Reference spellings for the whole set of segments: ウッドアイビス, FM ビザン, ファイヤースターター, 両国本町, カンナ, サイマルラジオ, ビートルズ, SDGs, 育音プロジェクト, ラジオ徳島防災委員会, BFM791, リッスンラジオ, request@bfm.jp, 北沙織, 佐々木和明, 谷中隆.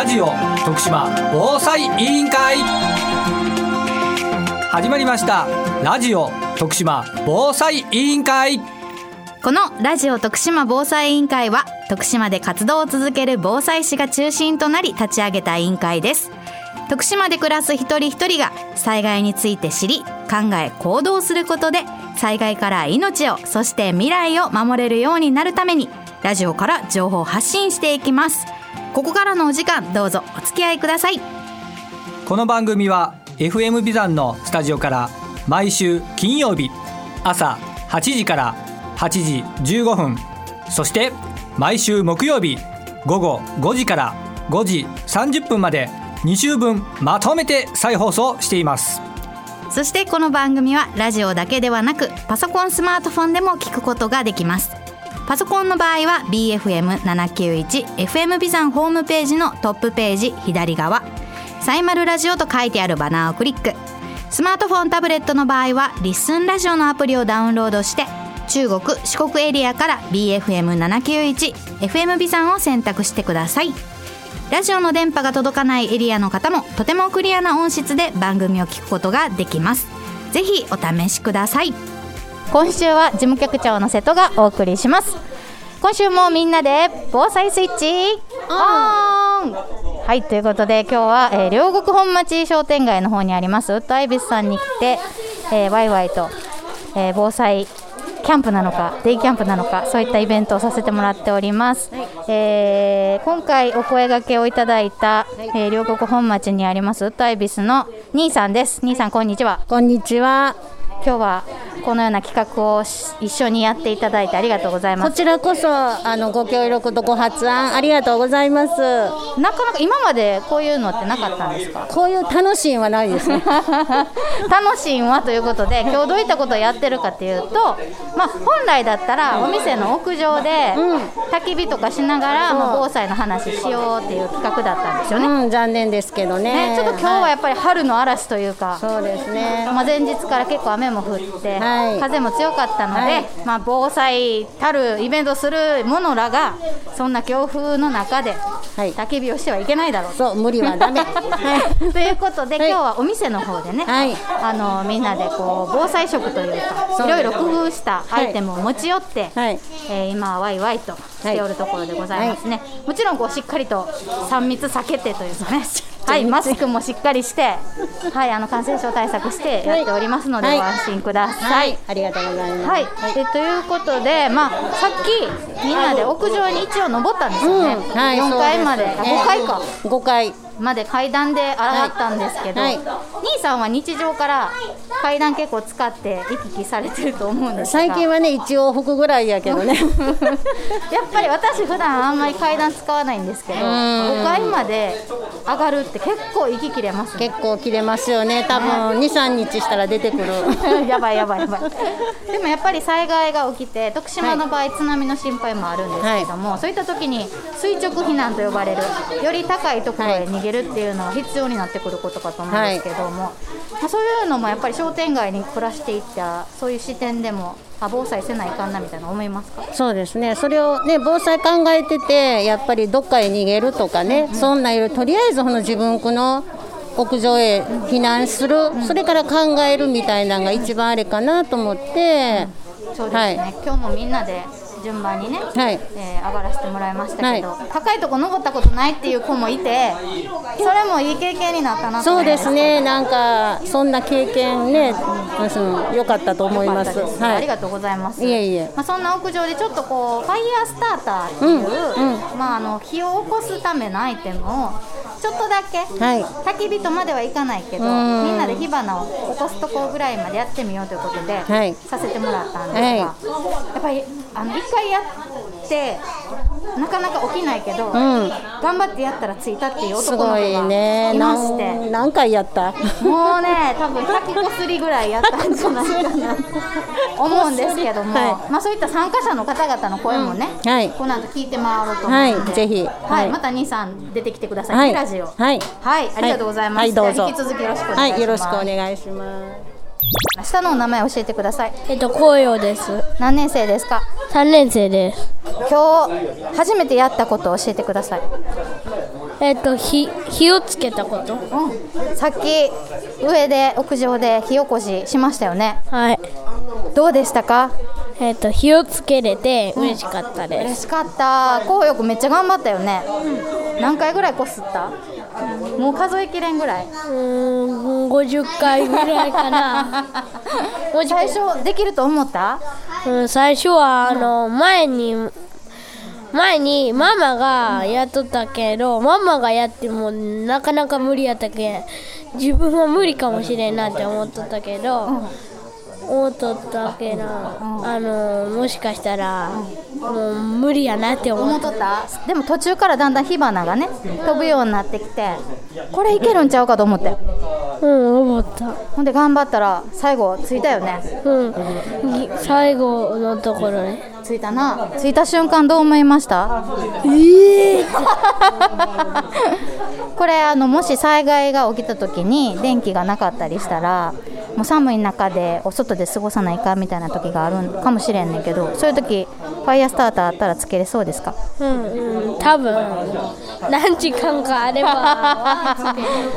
ラジオ徳島防災委員会始まりました。ラジオ徳島防災委員会。このラジオ徳島防災委員会は徳島で活動を続ける防災士が中心となり立ち上げた委員会です。徳島で暮らす一人一人が災害について知り、考え、行動することで災害から命を、そして未来を守れるようになるためにラジオから情報発信していきます。ここからのお時間、どうぞお付き合いください。この番組は FM ビザンのスタジオから毎週金曜日朝8時から8時15分、そして毎週木曜日午後5時から5時30分まで2週分まとめて再放送しています。そしてこの番組はラジオだけではなくパソコン、スマートフォンでも聞くことができます。パソコンの場合は BFM791 FM ビザンホームページのトップページ左側、サイマルラジオと書いてあるバナーをクリック。スマートフォン、タブレットの場合はリッスンラジオのアプリをダウンロードして、中国・四国エリアから BFM791 FM ビザンを選択してください。ラジオの電波が届かないエリアの方もとてもクリアな音質で番組を聞くことができます。ぜひお試しください。今週は事務局長の瀬戸がお送りします。今週もみんなで防災スイッチオン、はい、ということで今日は、両国本町商店街の方にありますウッドアイビスさんに来て、ワイワイと、防災キャンプなのかデイキャンプなのか、そういったイベントをさせてもらっております、今回お声掛けをいただいた、両国本町にありますウッドアイビスの兄さんです。兄さん、こんにちは。こんにちは。今日はこのような企画を一緒にやっていただいてありがとうございます。こちらこそご協力とご発案ありがとうございます。なかなか今までこういうのってなかったんですか？こういう楽しいんはないですね楽しいんはということで、今日どういったことをやってるかというと、本来だったらお店の屋上で焚き火とかしながら、防災の話しようっていう企画だったんですよね、残念ですけど ねちょっと今日はやっぱり春の嵐というか、そうですね、前日から結構雨も降って、風も強かったので、防災たるイベントする者らがそんな強風の中で焚き火をしてはいけないだろう、そう、無理はダメ、ということで、今日はお店の方でね、みんなでこう防災食というかいろいろ工夫したアイテムを持ち寄って、今はワイワイとしておるところでございますね、もちろんこうしっかりと3密避けてというかねマスクもしっかりして、感染症対策してやっておりますので、ご安心ください。ありがとうございます。ということで、さっきみんなで屋上に一応登ったんですよね、4階まで、5階か、5階まで階段で上がったんですけど、兄さんは日常から階段結構使って行き来されてると思うんですが、最近はね一応服ぐらいやけどねやっぱり私普段あんまり階段使わないんですけど、5階まで上がるって結構行き切れますね。結構切れますよね、多分 2,3 日したら出てくるやばいでもやっぱり災害が起きて、徳島の場合津波の心配もあるんですけども、そういった時に垂直避難と呼ばれるより高いところへ逃げるっていうのは必要になってくることかと思うんですけども、そういうのもやっぱり商店街に暮らしていったそういう視点でも防災せないかんなみたいな思いますか？そうですね、それをね防災考えてて、やっぱりどっかへ逃げるとかね、そんなよりとりあえずこの自分の屋上へ避難する、それから考えるみたいなのが一番あれかなと思って、そうですね、今日もみんなで順番にね、上がらせてもらいましたけど、高いとこ登ったことないっていう子もいて、それもいい経験になったなと思います。そうですね、なんかそんな経験ね、良かったと思います。ありがとうございます。いえいえ。そんな屋上でちょっとこうファイヤースターターっていう、火を起こすためのアイテムをちょっとだけ、焚き火とまではいかないけど、みんなで火花を起こすとこぐらいまでやってみようということで、させてもらったんですが、やっぱり1回やってなかなか起きないけど、頑張ってやったら着いたっていう男の子がいまして、何回やったもうね多分先こすりぐらいやったんじゃないかなと思うんですけども、そういった参加者の方々の声もね、この後聞いて回ろうと思うので、ぜひ、また兄さん出てきてください、ラジオ、ありがとうございます、引き続きよろしくお願いします、よろしくお願いします。下のお名前教えてください。紅葉です。何年生ですか？3年生です。今日初めてやったことを教えてください。火をつけたこと、さっき上で屋上で火起こししましたよね。はい。どうでしたか？火をつけれて嬉しかったです。嬉しかった。紅葉くんめっちゃ頑張ったよね、うん、何回ぐらいこすった？もう数えきれんぐらい。50回ぐらいかな。最初できると思った？最初は前にママがやっとったけど、ママがやってもなかなか無理やったけん、自分は無理かもしれんなって思っとったけど、もしかしたらもう無理やなって思っとった。でも途中からだんだん火花がね飛ぶようになってきて、これいけるんちゃうかと思って、思った。ほんで頑張ったら最後ついたよね。最後のところね、ついたな。ついた瞬間どう思いました？これもし災害が起きた時に電気がなかったりしたら、もう寒い中でお外で過ごさないかみたいな時があるかもしれんねんけど、そういう時ファイヤースターターあったらつけれそうですか？多分何時間かあれば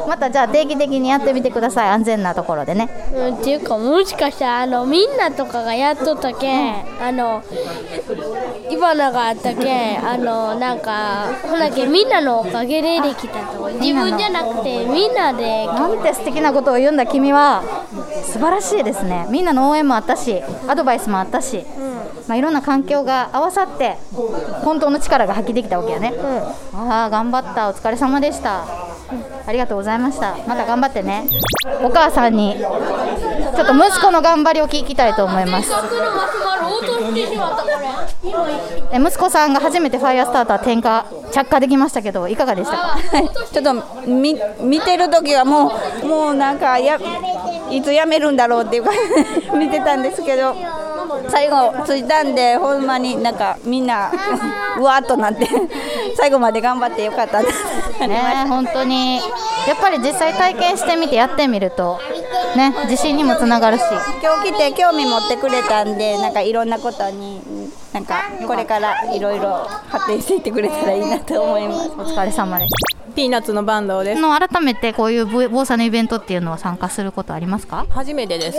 またじゃあ定期的にやってみてください、安全なところでね、っていうかもしかしたらみんなとかがやっとったけん、火花があったけん、ほなけみんなのおかげでできたと。自分じゃなくてみんなで。なんて素敵なことを言うんだ君は。素晴らしいですね。みんなの応援もあったし、アドバイスもあったし、いろんな環境が合わさって本当の力が発揮できたわけよね、頑張った。お疲れ様でした、ありがとうございました。また頑張ってね。お母さんにちょっと息子の頑張りを聞きたいと思います。息子さんが初めてファイアスターター着火できましたけど、いかがでしたか？ちょっと見てる時はもうなんかいつやめるんだろうっていうか見てたんですけど、最後着いたんでほんまになんかみんなうわーっとなって最後まで頑張ってよかったですね。本当にやっぱり実際体験してみてやってみるとね、自信にもつながるし、今日来て興味持ってくれたんで、なんかいろんなことになんかこれからいろいろ発展していってくれたらいいなと思います。お疲れ様です。ピーナッツのバンドです。改めてこういう防災のイベントっていうのは参加することありますか？初めてです。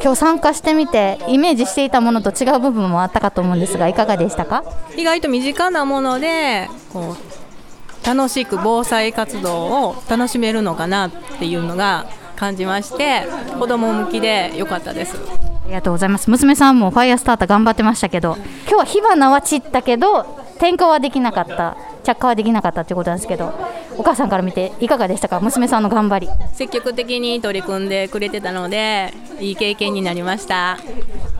今日参加してみてイメージしていたものと違う部分もあったかと思うんですが、いかがでしたか？意外と身近なものでこう楽しく防災活動を楽しめるのかなっていうのが感じまして、子ども向きで良かったです。ありがとうございます。娘さんもファイアスターター頑張ってましたけど、今日は火花は散ったけど点火はできなかった、着火はできなかったということなんですけど、お母さんから見ていかがでしたか？娘さんの頑張り。積極的に取り組んでくれてたので、いい経験になりました。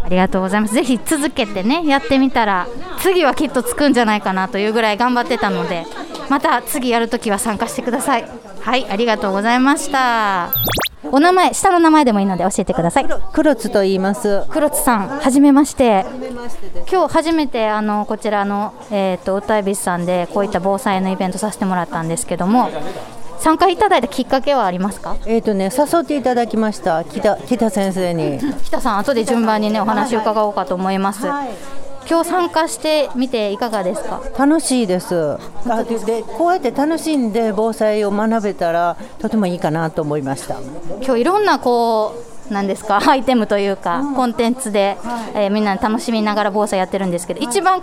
ありがとうございます。ぜひ続けてね、やってみたら次はきっとつくんじゃないかなというぐらい頑張ってたので、また次やるときは参加してください。はい、ありがとうございました。お名前、下の名前でもいいので教えてください。黒津と言います。黒津さん、はじめまして。今日初めてこちらの歌いびさんでこういった防災のイベントさせてもらったんですけども、参加いただいたきっかけはありますか？誘っていただきました、北先生に。北さん、後で順番にねお話を伺おうかと思います、今日参加してみていかがですか？楽しいです。でこうやって楽しんで防災を学べたらとてもいいかなと思いました。今日いろんななんですか、アイテムというか、コンテンツで、みんな楽しみながら防災やってるんですけど、一番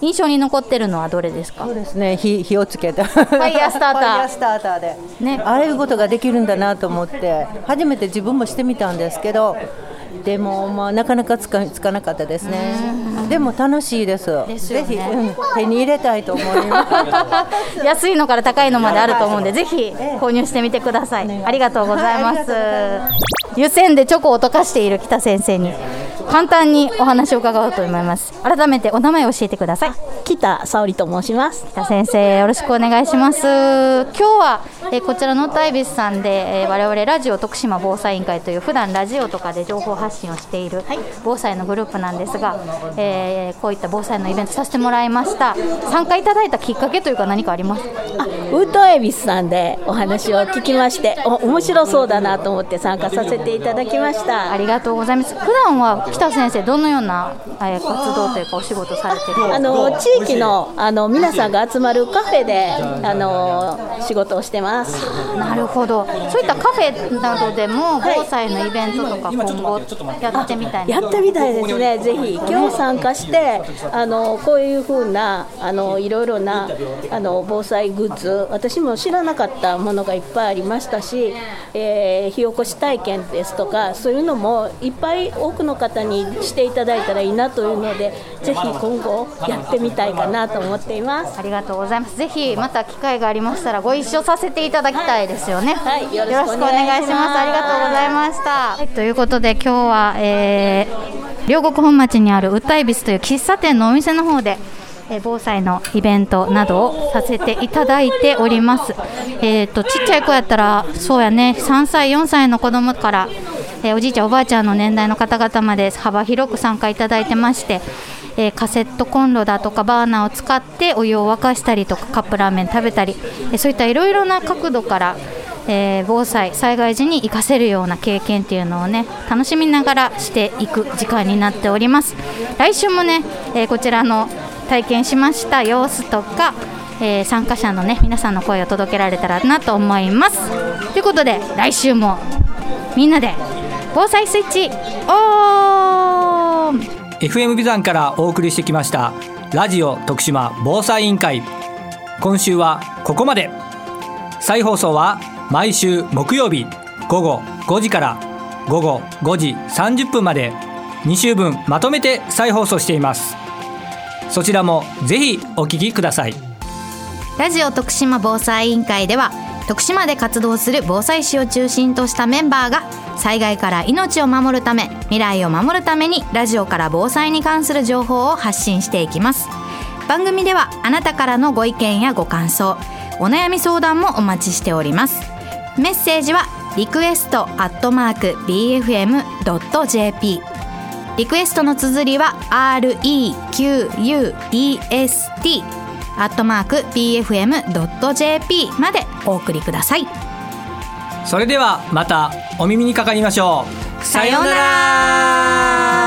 印象に残ってるのはどれですか？そうですね、火をつけたファイヤースターター。ファイヤースターターで、ああいうことができるんだなと思って初めて自分もしてみたんですけど、でもなかなかつかなかったですね。でも楽しいですよね。ぜひ、手に入れたいと思います安いのから高いのまであると思うんで、ぜひ購入してみてください、ありがとうございます、湯煎でチョコを溶かしている北先生に簡単にお話を伺おうと思います。改めてお名前を教えてください。北沙織と申します。北先生、よろしくお願いします。今日はこちらのタイビスさんで我々ラジオ徳島防災委員会という普段ラジオとかで情報発信をしている防災のグループなんですが、こういった防災のイベントさせてもらいました。参加いただいたきっかけというか何かあります？ウートエビスさんでお話を聞きまして、面白そうだなと思って参加させていただきました。ありがとうございます。普段は田先生、どのような活動というかお仕事されているんですか？地域の、皆さんが集まるカフェで仕事をしてます。なるほど。そういったカフェなどでも防災のイベントとか今後やってみたいな、やってみたいですね。ぜひ今日参加してこういう風ないろいろな防災グッズ、私も知らなかったものがいっぱいありましたし、火起こし体験ですとかそういうのもいっぱい多くの方にしていただいたらいいなというので、ぜひ今後やってみたいかなと思っています。ありがとうございます。ぜひまた機会がありましたらご一緒させていただきたいですよね、はいはい、よろしくお願いします。ありがとうございました、はい、ということで今日は、両国本町にあるうったいびすという喫茶店のお店の方で防災のイベントなどをさせていただいております。ちっちゃい子やったらそうやね、3歳4歳の子供から、おじいちゃんおばあちゃんの年代の方々まで幅広く参加いただいてまして、カセットコンロだとかバーナーを使ってお湯を沸かしたりとかカップラーメン食べたり、そういったいろいろな角度から、災害時に活かせるような経験っていうのをね、楽しみながらしていく時間になっております。来週もね、こちらの体験しました様子とか、参加者の、ね、皆さんの声を届けられたらなと思います。ということで来週もみんなで防災スイッチオン。 FM ビザンからお送りしてきましたラジオ徳島防災委員会、今週はここまで。再放送は毎週木曜日午後5時から午後5時30分まで2週分まとめて再放送しています。そちらもぜひお聞きください。ラジオ徳島防災委員会では徳島で活動する防災士を中心としたメンバーが災害から命を守るため、未来を守るためにラジオから防災に関する情報を発信していきます。番組ではあなたからのご意見やご感想、お悩み相談もお待ちしております。メッセージはrequest@bfm.jp、リクエストの綴りは request@bfm.jp までお送りください。それではまたお耳にかかりましょう。さようなら。